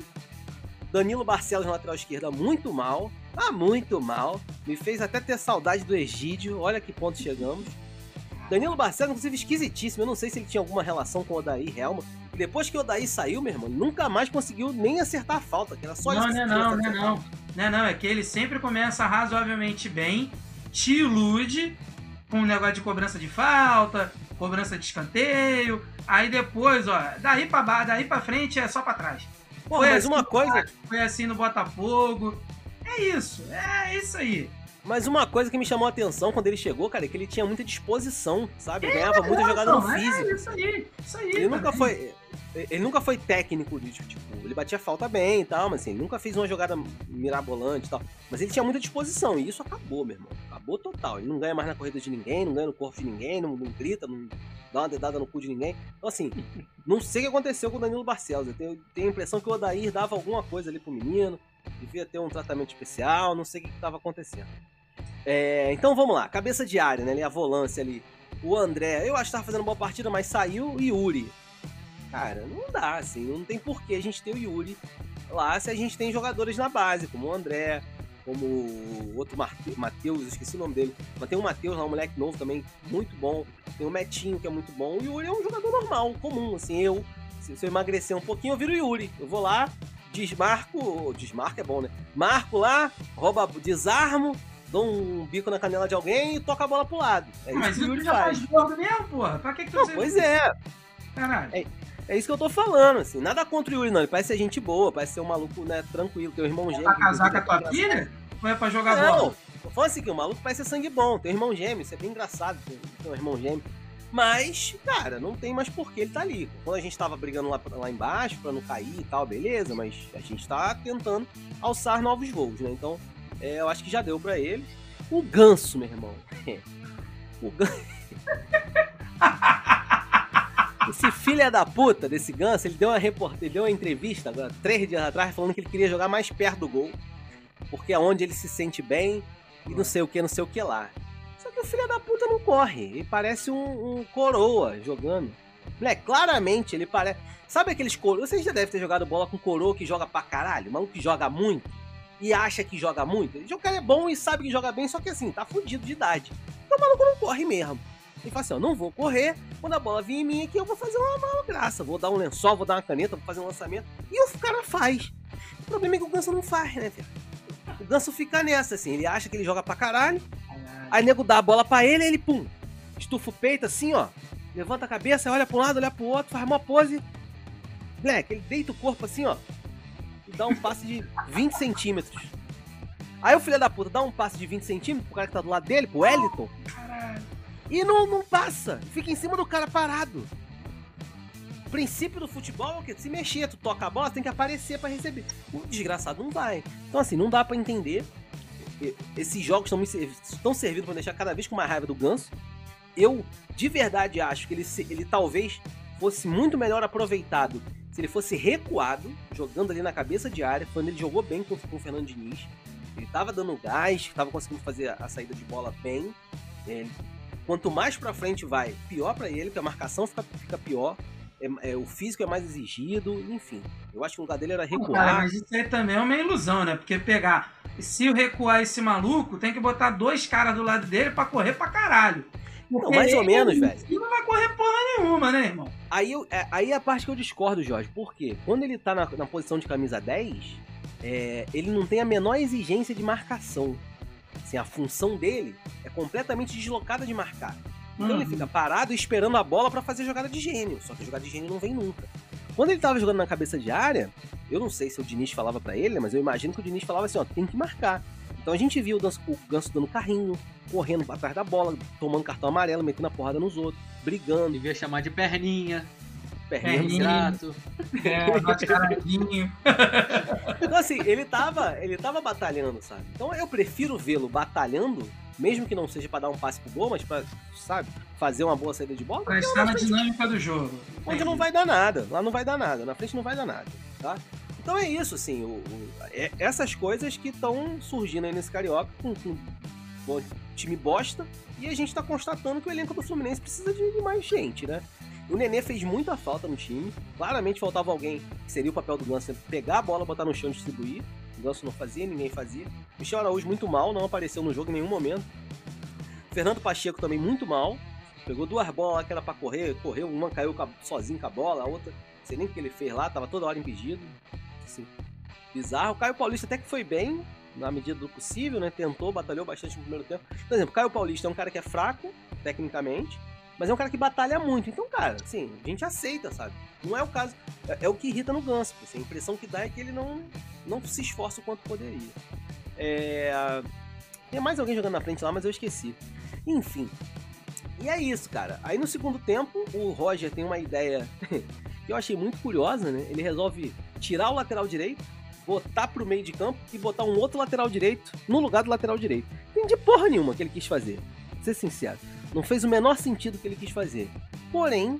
Danilo Barcelos na lateral esquerda, muito mal. Ah, muito mal. Me fez até ter saudade do Egídio. Olha que ponto chegamos. Danilo Barcelos, inclusive, esquisitíssimo. Eu não sei se ele tinha alguma relação com o Odair Helma. E depois que o Odair saiu, meu irmão, nunca mais conseguiu nem acertar a falta. Que era só isso. Não. É que ele sempre começa razoavelmente bem, te ilude com um negócio de cobrança de falta, cobrança de escanteio. Aí depois, ó, daí pra frente é só pra trás. Pô, foi mas assim, uma coisa... Foi assim no Botafogo. É isso aí. Mas uma coisa que me chamou a atenção quando ele chegou, cara, é que ele tinha muita disposição, sabe? Ganhava muita jogada no físico. Isso aí. Ele nunca foi técnico, tipo, ele batia falta bem e tal, mas assim, ele nunca fez uma jogada mirabolante e tal. Mas ele tinha muita disposição e isso acabou, meu irmão. Acabou total. Ele não ganha mais na corrida de ninguém, não ganha no corpo de ninguém, não grita, não dá uma dedada no cu de ninguém. Então assim, não sei o que aconteceu com o Danilo Barcelos. Eu tenho a impressão que o Odair dava alguma coisa ali pro menino. Devia ter um tratamento especial, não sei o que estava acontecendo. Então vamos lá, cabeça de área, né? A volância ali. O André, eu acho que estava fazendo boa partida, mas saiu o Yuri. Cara, não dá, assim, não tem porquê a gente ter o Yuri lá se a gente tem jogadores na base, como o André, como o outro Matheus, esqueci o nome dele, mas tem o Matheus lá, um moleque novo também, muito bom. Tem o Metinho, que é muito bom. O Yuri é um jogador normal, comum, assim, se eu emagrecer um pouquinho, eu viro o Yuri. Eu vou lá, desmarco é bom, né? Marco lá, desarmo, dou um bico na canela de alguém e toco a bola pro lado. Mas isso que o Yuri faz gordo mesmo, porra. Pra que não, você... Pois é. Caralho. É isso que eu tô falando, assim. Nada contra o Yuri, não. Ele parece ser gente boa, parece ser um maluco, né, tranquilo. Tem um irmão gêmeo. Pra casar com a tua filha? Ou é pra jogar bola? Não, falando assim, que o maluco parece ser sangue bom. Tem um irmão gêmeo, isso é bem engraçado. Tem um irmão gêmeo. Mas, cara, não tem mais porquê ele tá ali. Quando a gente tava brigando lá embaixo pra não cair e tal, beleza, mas a gente tá tentando alçar novos voos, né? Então, eu acho que já deu pra ele. O Ganso, meu irmão. O Ganso. Esse filho da puta desse Ganso, ele deu uma entrevista agora, 3 dias atrás, falando que ele queria jogar mais perto do gol, porque é onde ele se sente bem e não sei o que lá. Só que o filho da puta não corre. Ele parece um coroa jogando. Moleque, claramente ele parece... Sabe aqueles coroas? Vocês já devem ter jogado bola com coroa que joga pra caralho. O maluco que joga muito e acha que joga muito. O cara é bom e sabe que joga bem, só que assim, tá fudido de idade. Então o maluco não corre mesmo. Ele fala assim, ó, não vou correr. Quando a bola vir em mim aqui, eu vou fazer uma graça. Vou dar um lençol, vou dar uma caneta, vou fazer um lançamento. E o cara faz. O problema é que o Ganso não faz, né, velho? O Ganso fica nessa, assim. Ele acha que ele joga pra caralho. Aí o nego dá a bola pra ele, ele, pum, estufa o peito assim, ó, levanta a cabeça, olha pra um lado, olha pro outro, faz uma pose. Moleque, ele deita o corpo assim, ó, e dá um passe de 20 centímetros. Aí o filho da puta dá um passe de 20 centímetros pro cara que tá do lado dele, pro Wellington, e não passa, fica em cima do cara parado. O princípio do futebol é o quê? Se mexer, tu toca a bola, tem que aparecer pra receber. O desgraçado não vai. Então assim, não dá pra entender... Esses jogos estão servindo para deixar cada vez com mais raiva do Ganso. Eu, de verdade, acho que ele talvez fosse muito melhor aproveitado se ele fosse recuado, jogando ali na cabeça de área, quando ele jogou bem com o Fernando Diniz. Ele estava dando gás, estava conseguindo fazer a saída de bola bem. Quanto mais para frente vai, pior para ele, porque a marcação fica pior. O físico é mais exigido, enfim. Eu acho que o lugar dele era recuar. Cara, mas isso aí também é uma ilusão, né? Porque pegar... Se recuar esse maluco, tem que botar 2 caras do lado dele pra correr pra caralho. Não, mais ou menos, velho. Ele não vai correr porra nenhuma, né, irmão? Aí é a parte que eu discordo, Jorge. Por quê? Quando ele tá na posição de camisa 10, ele não tem a menor exigência de marcação. Assim, a função dele é completamente deslocada de marcar. Então ele fica parado esperando a bola pra fazer jogada de gênio. Só que a jogada de gênio não vem nunca. Quando ele tava jogando na cabeça de área, eu não sei se o Diniz falava pra ele, mas eu imagino que o Diniz falava assim, ó, tem que marcar. Então a gente viu o Ganso dando carrinho, correndo atrás da bola, tomando cartão amarelo, metendo a porrada nos outros, brigando. Devia chamar de perninha. Perninho, Grato. É, nosso caradinho. Então, assim, ele tava batalhando, sabe? Então, eu prefiro vê-lo batalhando, mesmo que não seja pra dar um passe pro gol, mas pra, sabe, fazer uma boa saída de bola. Pra estar na dinâmica do jogo. Onde não vai dar nada. Lá não vai dar nada. Na frente não vai dar nada, tá? Então é isso, assim, essas coisas que estão surgindo aí nesse Carioca com um time bosta, e a gente tá constatando que o elenco do Fluminense precisa de mais gente, né? O Nenê fez muita falta no time, claramente faltava alguém, que seria o papel do Ganso, pegar a bola, botar no chão e distribuir. O Ganso não fazia, ninguém fazia. Michel Araújo muito mal, não apareceu no jogo em nenhum momento. Fernando Pacheco também muito mal, pegou duas bolas lá que era pra correr, correu, uma caiu sozinho com a bola, a outra, não sei nem o que ele fez lá, tava toda hora impedido. Assim, bizarro. O Caio Paulista até que foi bem, na medida do possível, né? Tentou, batalhou bastante no primeiro tempo. Por exemplo, o Caio Paulista é um cara que é fraco, tecnicamente, mas é um cara que batalha muito. Então, cara, assim, a gente aceita, sabe? Não é o caso. É o que irrita no Ganso. Assim, a impressão que dá é que ele não se esforça o quanto poderia. Tem mais alguém jogando na frente lá, mas eu esqueci. Enfim. E é isso, cara. Aí no segundo tempo, o Roger tem uma ideia que eu achei muito curiosa, né? Ele resolve tirar o lateral direito, botar pro meio de campo e botar um outro lateral direito no lugar do lateral direito. Não entendi porra nenhuma que ele quis fazer, pra ser sincero. Não fez o menor sentido que ele quis fazer. Porém,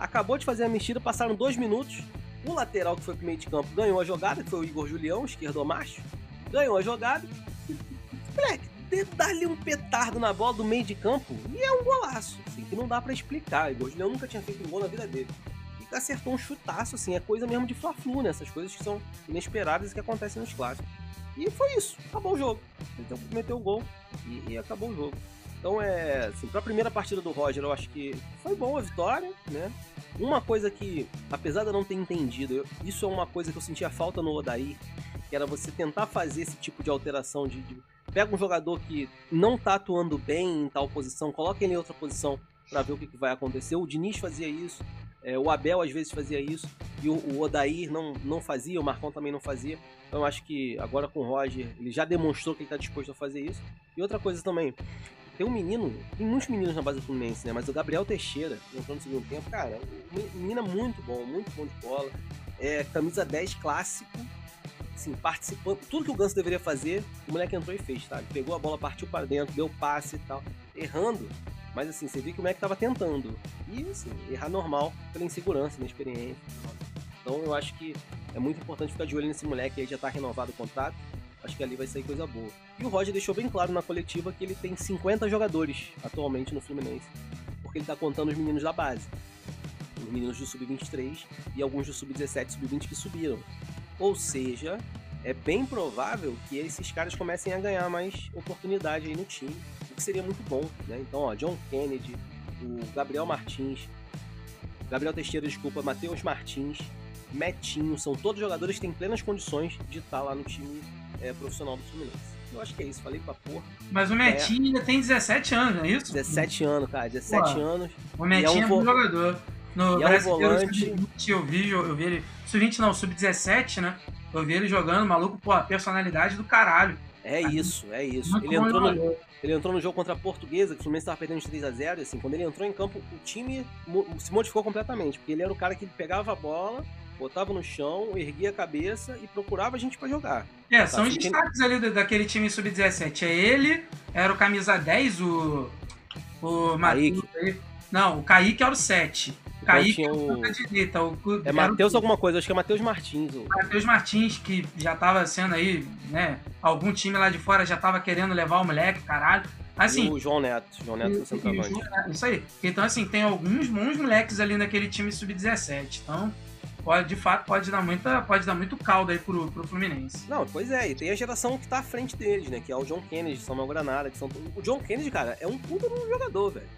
acabou de fazer a mexida, passaram 2 minutos, o lateral que foi pro meio de campo ganhou a jogada, que foi o Igor Julião, esquerdomacho, ganhou a jogada e, moleque, dá-lhe um petardo na bola do meio de campo e é um golaço, assim, que não dá pra explicar. O Igor Julião nunca tinha feito um gol na vida dele. Acertou um chutaço, assim, é coisa mesmo de Fla-Flu, né? Essas coisas que são inesperadas e que acontecem nos clássicos. E foi isso, acabou o jogo. Então meteu o gol e acabou o jogo. Então assim, pra primeira partida do Roger, eu acho que foi boa a vitória, né? Uma coisa que, apesar de eu não ter entendido, isso é uma coisa que eu sentia falta no Odair, que era você tentar fazer esse tipo de alteração de pega um jogador que não tá atuando bem em tal posição, coloca ele em outra posição pra ver o que vai acontecer. O Diniz fazia isso. O Abel às vezes fazia isso e o Odair não fazia, o Marcão também não fazia. Então eu acho que agora com o Roger ele já demonstrou que ele está disposto a fazer isso. E outra coisa também, tem muitos meninos na base do Fluminense, né? Mas o Gabriel Teixeira, entrou no segundo tempo, cara, menina muito bom de bola, camisa 10 clássico, assim, participando, tudo que o Ganso deveria fazer, o moleque entrou e fez, tá? Ele pegou a bola, partiu para dentro, deu passe e tal, errando. Mas assim, você viu que o moleque tava tentando. E assim, errar normal pela insegurança, inexperiência. Então eu acho que é muito importante ficar de olho nesse moleque, aí já tá renovado o contrato. Acho que ali vai sair coisa boa. E o Roger deixou bem claro na coletiva que ele tem 50 jogadores atualmente no Fluminense. Porque ele tá contando os meninos da base. Os meninos do Sub-23 e alguns do Sub-17 e Sub-20 que subiram. Ou seja, é bem provável que esses caras comecem a ganhar mais oportunidade aí no time. Que seria muito bom, né? Então, ó, John Kennedy, o Gabriel Teixeira, Matheus Martins, Metinho, são todos jogadores que têm plenas condições de estar lá no time profissional do Fluminense. Eu acho que é isso, falei pra porra. Mas o Metinho ainda tem 17 anos, não é isso? 17 anos, cara, 17 anos. O Metinho é um bom jogador. No Brasileiro Sub-20, eu vi ele, Sub-20 não, Sub-17, né? Eu vi ele jogando, maluco, pô, a personalidade do caralho. É isso. Ele entrou no jogo contra a Portuguesa, que o Fluminense estava perdendo de 3-0, assim, quando ele entrou em campo, o time se modificou completamente, porque ele era o cara que pegava a bola, botava no chão, erguia a cabeça e procurava a gente para jogar. São os destaques ali daquele time Sub-17. Era o camisa 10, o Matheus. Não, o Kaique era o 7. Kaique da direita. É Matheus alguma coisa, acho que é Matheus Martins. Matheus Martins, que já tava sendo aí, né? Algum time lá de fora já tava querendo levar o moleque, caralho. Assim, e o João Neto centroavante. Isso aí. Então, assim, tem alguns bons moleques ali naquele time sub-17. Então, pode dar muito caldo aí pro Fluminense. Não, pois é. E tem a geração que tá à frente deles, né? Que é o John Kennedy, São Paulo Granada. O John Kennedy, cara, é um puta jogador, velho.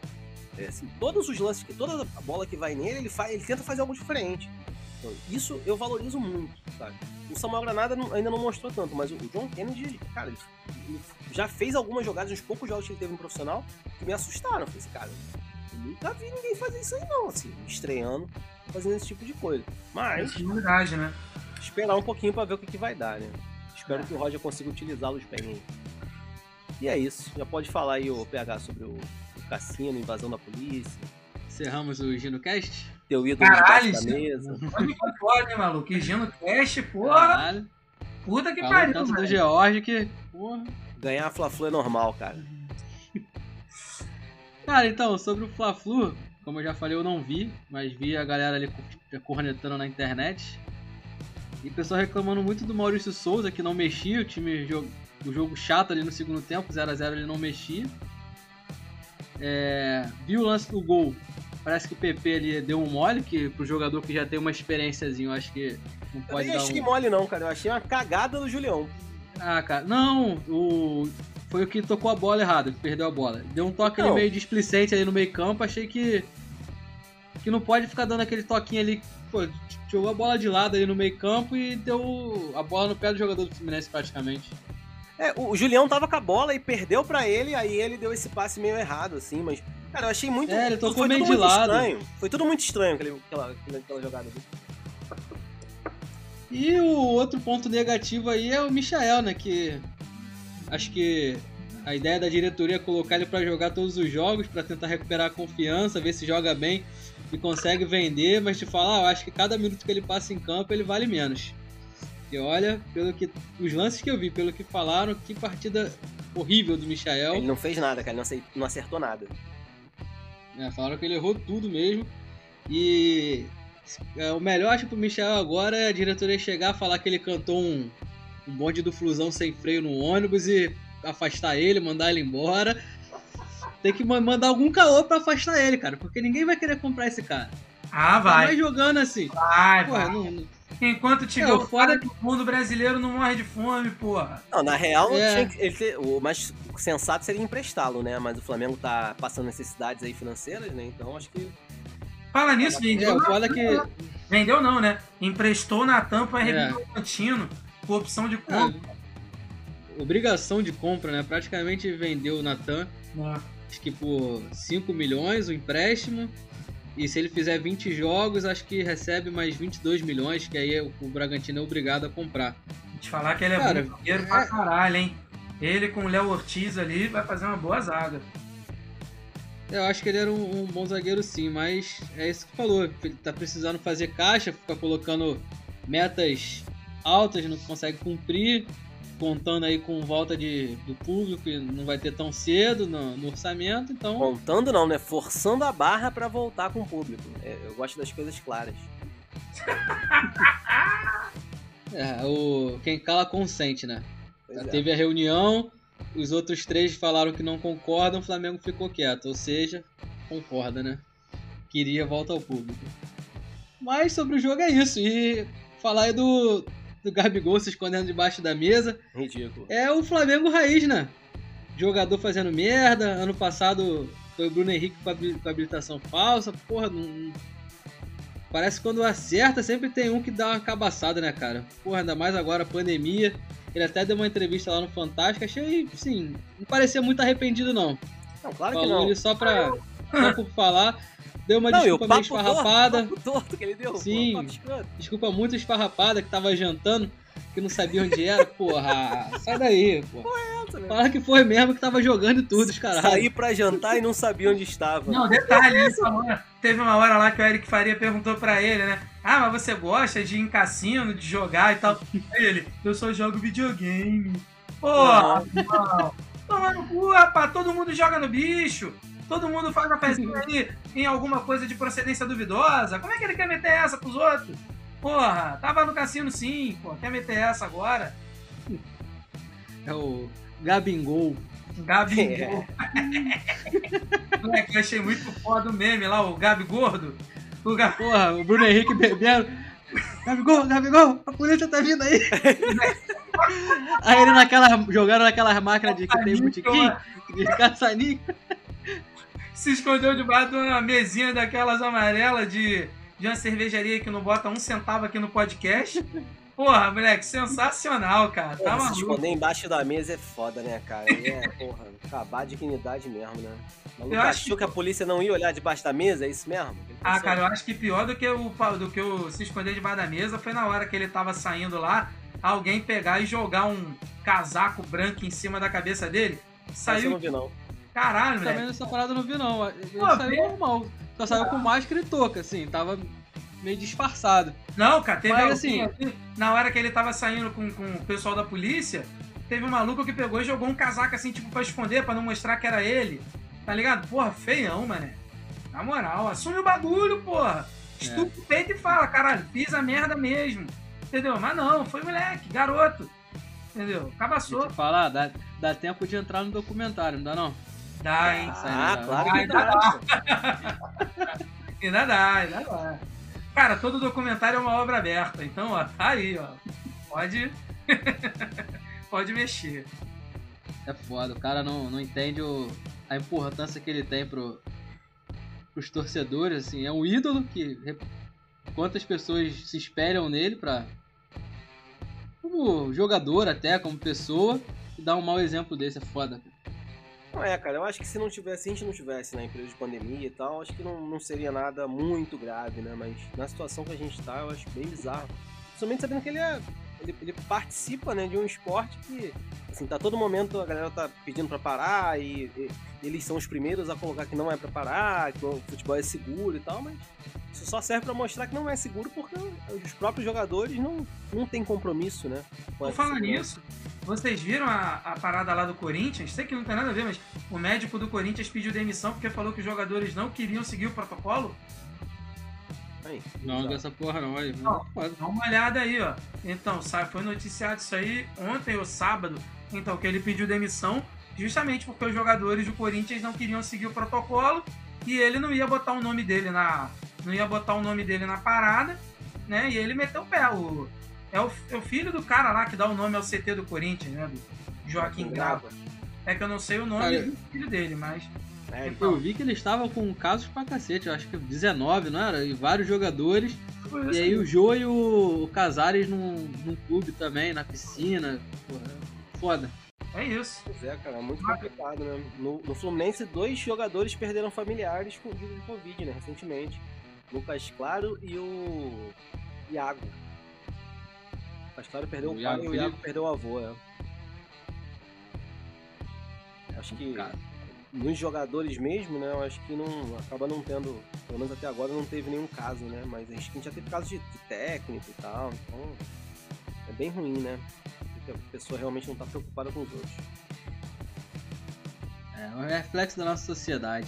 Assim, todos os lances, toda a bola que vai nele, ele tenta fazer algo diferente. Então, isso eu valorizo muito, sabe? O Samuel Granada ainda não mostrou tanto, mas o John Kennedy, cara, ele já fez algumas jogadas, uns poucos jogos que ele teve no profissional, que me assustaram. Eu falei assim, cara, eu nunca vi ninguém fazer isso aí não, assim, estreando, fazendo esse tipo de coisa. Mas, é verdade, né? Esperar um pouquinho pra ver o que vai dar, né? Espero que o Roger consiga utilizá-los bem aí. E é isso, já pode falar aí o PH sobre o cassino, invasão da polícia. Encerramos o GinoCast? teu ídolo debaixo da mesa. Pode concordo, né, maluco? Higieno Cash, porra. Caralho. Puta que pariu, tanto mano. Do George que... Porra. Ganhar a Fla-Flu é normal, cara. Cara, então, sobre o Fla-Flu, como eu já falei, eu não vi, mas vi a galera ali cornetando na internet. E o pessoal reclamando muito do Maurício Souza, que não mexia, o time o jogo chato ali no segundo tempo, 0x0 ele não mexia. Viu o lance do gol, parece que o PP ali deu um mole, que pro jogador que já tem uma experiênciazinha, eu acho que não pode dar um... Eu nem achei mole não, cara, eu achei uma cagada do Julião. Ah, cara, não, foi o que tocou a bola errado, que perdeu a bola. Deu um toque ali meio displicente ali no meio campo, achei que não pode ficar dando aquele toquinho ali. Pô, jogou a bola de lado ali no meio campo e deu a bola no pé do jogador do Fluminense praticamente. O Julião tava com a bola e perdeu pra ele, aí ele deu esse passe meio errado, assim, mas... Cara, eu achei muito... ele tocou meio de lado. Estranho. Foi tudo muito estranho aquela jogada ali. E o outro ponto negativo aí é o Michael, né, que... Acho que a ideia da diretoria é colocar ele pra jogar todos os jogos, pra tentar recuperar a confiança, ver se joga bem e consegue vender, mas te fala, eu acho que cada minuto que ele passa em campo ele vale menos. E olha, os lances que eu vi, pelo que falaram, que partida horrível do Michael. Ele não fez nada, cara, não acertou nada. Falaram que ele errou tudo mesmo. E o melhor, acho, pro Michael agora é a diretoria chegar e falar que ele cantou um bonde do Flusão sem freio no ônibus e afastar ele, mandar ele embora. Tem que mandar algum caô pra afastar ele, cara, porque ninguém vai querer comprar esse cara. Ah, vai. Vai jogando assim. Vai, porra, vai. Enquanto tiver o fora do mundo brasileiro não morre de fome, porra. Não, na real, o mais sensato seria emprestá-lo, né? Mas o Flamengo tá passando necessidades aí financeiras, né? Então acho que... Fala nisso, vendeu. Vendeu não, né? Emprestou na tampa e arrebentou o Cantino com opção de compra. Obrigação de compra, né? Praticamente vendeu o Natan, acho que por 5 milhões o empréstimo. E se ele fizer 20 jogos, acho que recebe mais 22 milhões, que aí o Bragantino é obrigado a comprar. Vou te falar que ele é bom dinheiro pra caralho, hein? Ele com o Léo Ortiz ali vai fazer uma boa zaga. Eu acho que ele era um bom zagueiro sim, mas é isso que falou. Ele tá precisando fazer caixa, ficar colocando metas altas, não consegue cumprir, contando aí com volta do público, que não vai ter tão cedo no orçamento, então... Contando não, né? Forçando a barra pra voltar com o público. Eu gosto das coisas claras. Quem cala consente, né? Já teve a reunião, os outros três falaram que não concordam, o Flamengo ficou quieto, ou seja, concorda, né? Queria volta ao público. Mas sobre o jogo é isso, e falar aí do Gabigol se escondendo debaixo da mesa. Ridículo. É o Flamengo raiz, né? Jogador fazendo merda. Ano passado foi o Bruno Henrique com habilitação falsa. Porra, não... Parece que quando acerta sempre tem um que dá uma cabaçada, né, cara? Porra, ainda mais agora, pandemia. Ele até deu uma entrevista lá no Fantástico. Achei, sim, não parecia muito arrependido, não. Não, claro falou que não. Falou ele só por falar. Deu uma desculpa meio esfarrapada. Torto que ele deu. Sim, desculpa muito esfarrapada, que tava jantando, que não sabia onde era. Porra, sai daí, pô. Fala que foi mesmo, que tava jogando e tudo, os caralho. Saí pra jantar e não sabia onde estava. Não, detalhe, isso, teve uma hora lá que o Eric Faria perguntou pra ele, né? Ah, mas você gosta de ir em cassino, de jogar e tal? Aí ele, eu só jogo videogame. Porra, irmão. Toma no cu, rapaz, todo mundo joga no bicho. Todo mundo faz uma pezinha aí em alguma coisa de procedência duvidosa. Como é que ele quer meter essa pros outros? Porra, tava no cassino sim, pô. Quer meter essa agora? É o Gabingol. Gabingol. Moleque, eu achei muito foda o meme lá, o Gabi Gordo. Porra, o Bruno Henrique bebendo. Gabigol, a polícia tá vindo aí. Aí ele jogaram naquelas máquinas de que tem botiquim, de caçanica. Se escondeu debaixo de uma mesinha daquelas amarelas de uma cervejaria que não bota um centavo aqui no podcast. Porra, moleque, sensacional, cara. Tá maluco. Se esconder embaixo da mesa é foda, né, cara? Porra, acabar a dignidade mesmo, né? Maluco, achou que a polícia não ia olhar debaixo da mesa? É isso mesmo? Cara, eu acho que pior do que o se esconder debaixo da mesa foi na hora que ele tava saindo lá, alguém pegar e jogar um casaco branco em cima da cabeça dele. Saiu... Não vi, não. Caralho, velho. Também nessa parada eu não vi, não. Ele saiu normal. Só saiu com máscara e touca, assim. Tava meio disfarçado. Não, cara, teve assim, na hora que ele tava saindo com o pessoal da polícia, teve um maluco que pegou e jogou um casaco, assim, tipo, pra esconder, pra não mostrar que era ele. Tá ligado? Porra, feião, mané. Na moral, assume o bagulho, porra. Estupa o peito e fala, caralho, fiz a merda mesmo. Entendeu? Mas não, foi moleque, garoto. Entendeu? Cabaçou. Deixa eu falar, dá tempo de entrar no documentário, não dá não? Dá, hein? Claro que dá. Ainda dá, ainda dá. Cara, todo documentário é uma obra aberta. Então, ó, tá aí, ó. Pode... Pode mexer. É foda, o cara não entende a importância que ele tem pros torcedores, assim. É um ídolo que... Quantas pessoas se espelham nele pra... Como jogador até, como pessoa, e dar um mau exemplo desse é foda. Não é, cara, eu acho que se a gente não tivesse na empresa de pandemia e tal, acho que não seria nada muito grave, né? Mas na situação que a gente tá, eu acho bem bizarro. Principalmente sabendo que ele participa, né, de um esporte que, assim, tá todo momento a galera tá pedindo pra parar e eles são os primeiros a colocar que não é pra parar, que o futebol é seguro e tal, mas isso só serve pra mostrar que não é seguro porque os próprios jogadores não têm compromisso, né? Vou falar nisso. Vocês viram a parada lá do Corinthians? Sei que não tem nada a ver, mas o médico do Corinthians pediu demissão porque falou que os jogadores não queriam seguir o protocolo? Aí, não, dessa porra não, aí. Não, dá uma olhada aí, ó. Então, sabe, foi noticiado isso aí ontem ou sábado, então, que ele pediu demissão justamente porque os jogadores do Corinthians não queriam seguir o protocolo e ele não ia botar o nome dele na... Não ia botar o nome dele na parada, né? E ele meteu o pé. É o filho do cara lá que dá o nome ao CT do Corinthians, né? Do Joaquim Grava. É que eu não sei o nome do filho dele, mas... É, então. Eu vi que ele estava com casos pra cacete, eu acho que 19, não era? E vários jogadores. E aí o Jô e o Casares num clube também, na piscina. Porra, foda. É isso. Pois é, cara, é muito complicado, né? No Fluminense, 2 jogadores perderam familiares com vírus de Covid, né? Recentemente. Lucas Claro e o Iago. Lucas Claro perdeu o pai e o Iago perdeu o avô, é. Acho que nos jogadores mesmo, né? Eu acho que não acaba não tendo, pelo menos até agora não teve nenhum caso, né? Mas a gente já teve casos de técnico e tal, então é bem ruim, né? Porque a pessoa realmente não tá preocupada com os outros. É um reflexo da nossa sociedade.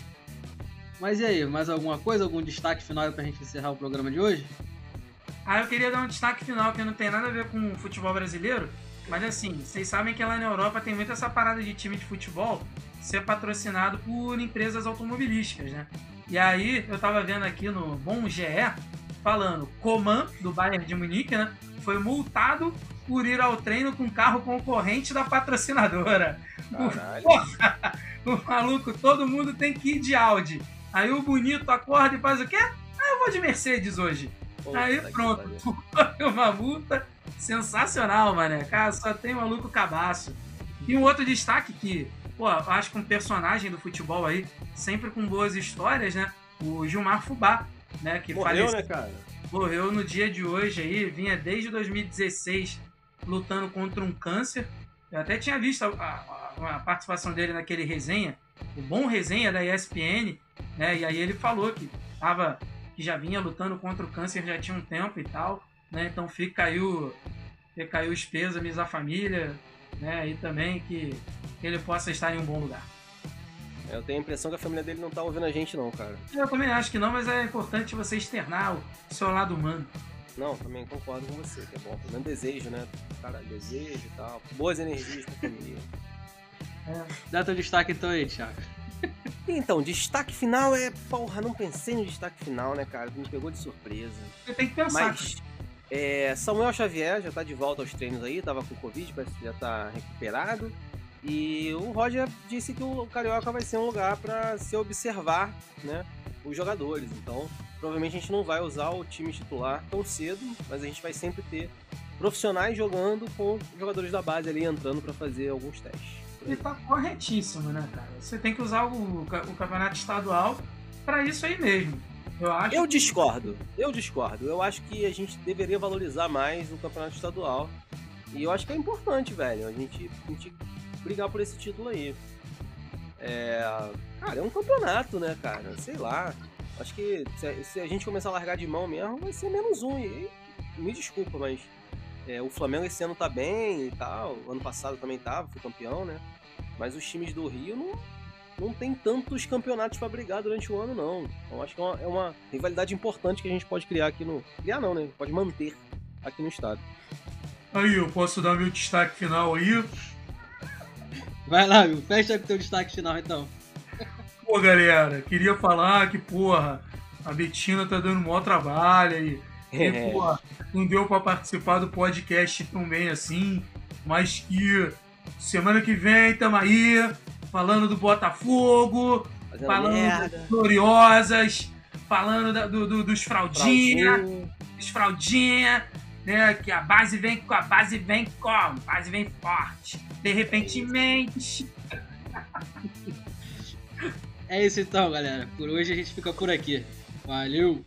Mas e aí, mais alguma coisa? Algum destaque final pra gente encerrar o programa de hoje? Ah, eu queria dar um destaque final que não tem nada a ver com o futebol brasileiro, mas assim, vocês sabem que lá na Europa tem muito essa parada de time de futebol ser patrocinado por empresas automobilísticas, né? E aí, eu tava vendo aqui no Bom GE, falando, Coman, do Bayern de Munique, né? Foi multado por ir ao treino com carro concorrente da patrocinadora. Caralho. Porra, o maluco, todo mundo tem que ir de Audi. Aí o bonito acorda e faz o quê? Eu vou de Mercedes hoje. Poxa, aí pronto, foi uma multa sensacional, mané. Cara, só tem maluco cabaço. E um outro destaque que, pô, acho que um personagem do futebol aí, sempre com boas histórias, né? O Gilmar Fubá, né? Que morreu, faleceu, né, cara? Morreu no dia de hoje aí, vinha desde 2016 lutando contra um câncer. Eu até tinha visto a participação dele naquele resenha, o Bom Resenha da ESPN, né? E aí ele falou que já vinha lutando contra o câncer já tinha um tempo e tal, né? Então fica aí os pêsames à família, né? E também que ele possa estar em um bom lugar. Eu tenho a impressão que a família dele não tá ouvindo a gente não, cara. Eu também acho que não, mas é importante você externar o seu lado humano. Não, também concordo com você, que é bom. Pelo menos desejo, né? Cara, desejo e tal. Boas energias pra família. Dá teu destaque então aí, Thiago. Então, destaque final é... Porra, não pensei no destaque final, né, cara? Me pegou de surpresa. Você tem que pensar. Mas, Samuel Xavier já tá de volta aos treinos aí, tava com Covid, parece que já tá recuperado. E o Roger disse que o Carioca vai ser um lugar pra se observar, né, os jogadores. Então, provavelmente a gente não vai usar o time titular tão cedo, mas a gente vai sempre ter profissionais jogando com jogadores da base ali entrando pra fazer alguns testes. Ele tá corretíssimo, né, cara? Você tem que usar o campeonato estadual pra isso aí mesmo. Eu acho. Eu discordo. Eu acho que a gente deveria valorizar mais o campeonato estadual. E eu acho que é importante, velho, a gente brigar por esse título aí. Cara, é um campeonato, né, cara? Sei lá. Acho que se a gente começar a largar de mão mesmo, vai ser menos um. E me desculpa, mas o Flamengo esse ano tá bem e tal. Ano passado também tava, foi campeão, né? Mas os times do Rio não tem tantos campeonatos pra brigar durante o ano, não. Então acho que é uma rivalidade importante que a gente pode criar aqui no... Criar não, né? Pode manter aqui no estado. Aí, eu posso dar meu destaque final aí? Vai lá, Will. Fecha com o teu destaque final, então. Pô, galera, queria falar que, porra, a Betina tá dando o maior trabalho aí. E, porra, não deu pra participar do podcast tão bem assim, mas que semana que vem tamo aí falando do Botafogo, falando das gloriosas, falando dos fraldinha, né, que a base vem forte, de repentemente. É isso então, galera. Por hoje a gente fica por aqui. Valeu!